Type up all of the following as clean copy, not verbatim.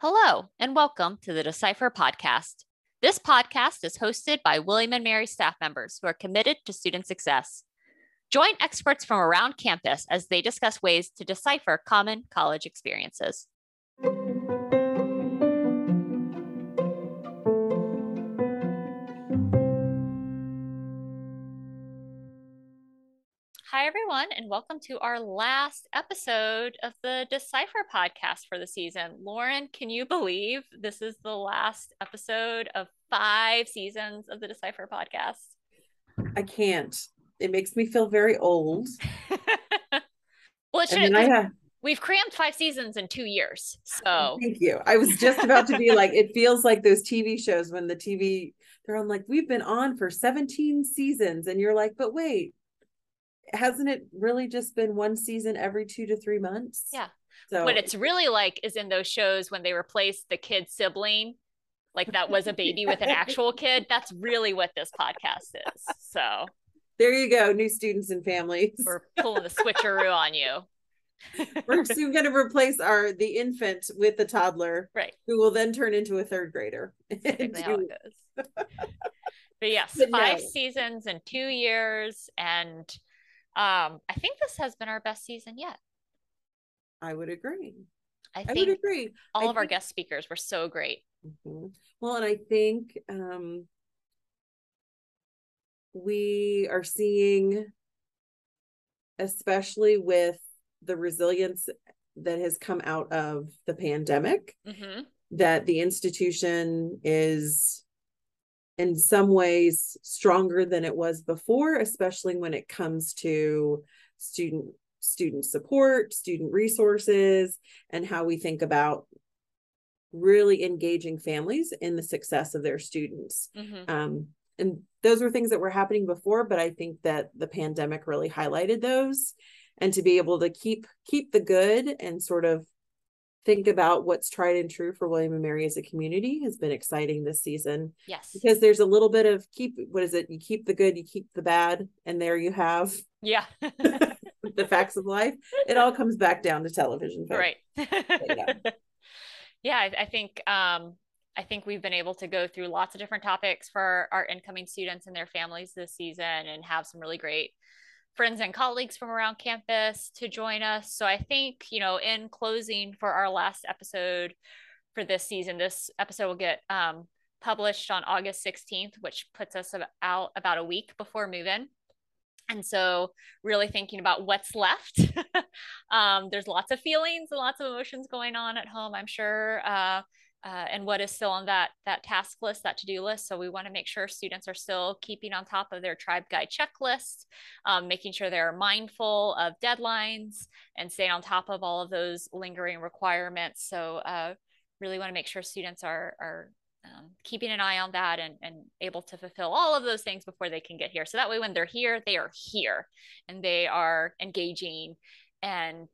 Hello, and welcome to the Decipher Podcast. This podcast is hosted by William and Mary staff members who are committed to student success. Join experts from around campus as they discuss ways to decipher common college experiences. Hi, everyone, and welcome to our last episode of the Decipher podcast for the season. Lauren, can you believe this is the last episode of 5 seasons of the Decipher podcast? I can't. It makes me feel very old. Well, we've crammed 5 seasons in 2 years. So thank you. I was just about to be like, it feels like those TV shows when they're on like, we've been on for 17 seasons. And you're like, but wait. Hasn't it really just been one season every 2 to 3 months? Yeah. So what it's really like is in those shows when they replace the kid's sibling, like that was a baby with an actual kid. That's really what this podcast is. So there you go. New students and families. We're pulling the switcheroo on you. We're soon going to replace the infant with the toddler, right? Who will then turn into a third grader. Exactly how it goes. But yes, but 5 seasons in 2 years. And I think this has been our best season yet. I would agree. All of our guest speakers were so great. Mm-hmm. Well, and I think we are seeing, especially with the resilience that has come out of the pandemic, mm-hmm. that the institution is in some ways stronger than it was before, especially when it comes to student support, student resources, and how we think about really engaging families in the success of their students. Mm-hmm. And those were things that were happening before, but I think that the pandemic really highlighted those, and to be able to keep the good and sort of think about what's tried and true for William & Mary as a community has been exciting this season. Yes. Because there's a little bit of you keep the good, you keep the bad, and there you have. Yeah. The facts of life. It all comes back down to television. Right. Yeah. I think we've been able to go through lots of different topics for our incoming students and their families this season, and have some really great friends and colleagues from around campus to join us. So I think, in closing for our last episode for this season, this episode will get published on August 16th, which puts us out about a week before move-in. And so really thinking about what's left. There's lots of feelings and lots of emotions going on at home, I'm sure. And what is still on that task list, that to-do list. So we want to make sure students are still keeping on top of their Tribe Guide checklist, making sure they're mindful of deadlines and staying on top of all of those lingering requirements. So really want to make sure students are keeping an eye on that and able to fulfill all of those things before they can get here. So that way when they're here, they are here and they are engaging and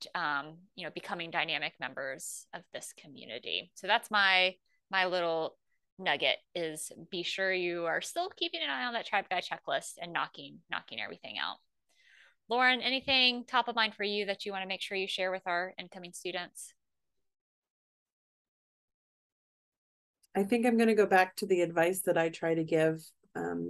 becoming dynamic members of this community. So that's my little nugget is be sure you are still keeping an eye on that Tribe Guide checklist and knocking everything out. Lauren, anything top of mind for you that you want to make sure you share with our incoming students? I think I'm going to go back to the advice that I try to give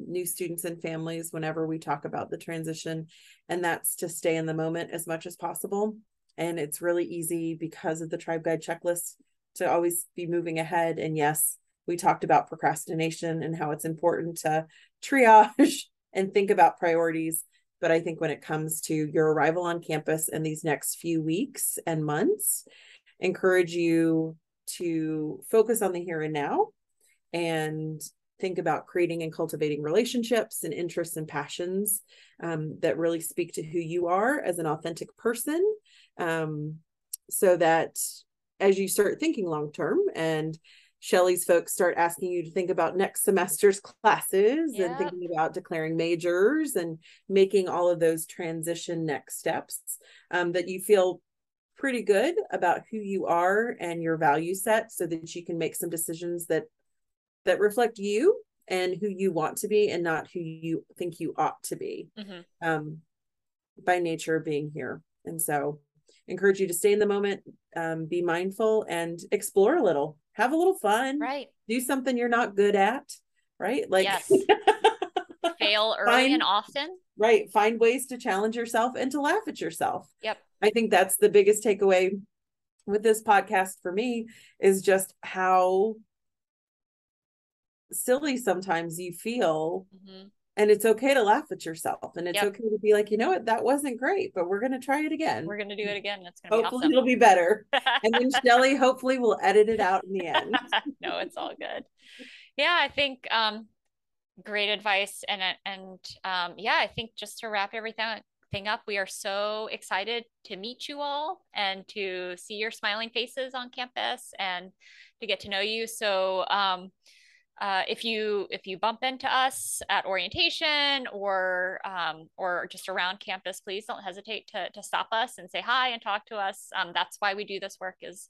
new students and families whenever we talk about the transition, and that's to stay in the moment as much as possible. And it's really easy because of the Tribe Guide checklist to always be moving ahead. And yes, we talked about procrastination and how it's important to triage and think about priorities. But I think when it comes to your arrival on campus in these next few weeks and months, encourage you to focus on the here and now and think about creating and cultivating relationships and interests and passions that really speak to who you are as an authentic person, so that as you start thinking long-term and Shelley's folks start asking you to think about next semester's classes, yep. and thinking about declaring majors and making all of those transition next steps, that you feel pretty good about who you are and your value set so that you can make some decisions that reflect you and who you want to be and not who you think you ought to be, mm-hmm. By nature of being here. And so encourage you to stay in the moment, be mindful and explore a little, have a little fun, right? Do something you're not good at, right? Like yes. Fail early and often. Right. Find ways to challenge yourself and to laugh at yourself. Yep. I think that's the biggest takeaway with this podcast for me is just how silly sometimes you feel mm-hmm. and it's okay to laugh at yourself and it's yep. okay to be like, you know what, that wasn't great, but we're going to try it again. We're going to do it again. It's going to hopefully be awesome. It'll be better. And then Shelley, hopefully we'll edit it out in the end. No, it's all good. Yeah. I think, great advice. And yeah, I think just to wrap everything up, we are so excited to meet you all and to see your smiling faces on campus and to get to know you. So, if you bump into us at orientation or just around campus, please don't hesitate to stop us and say hi and talk to us. That's why we do this work is,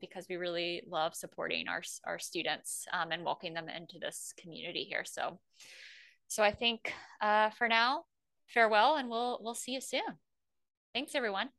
because we really love supporting our students, and welcoming them into this community here. So I think, for now, farewell, and we'll see you soon. Thanks everyone.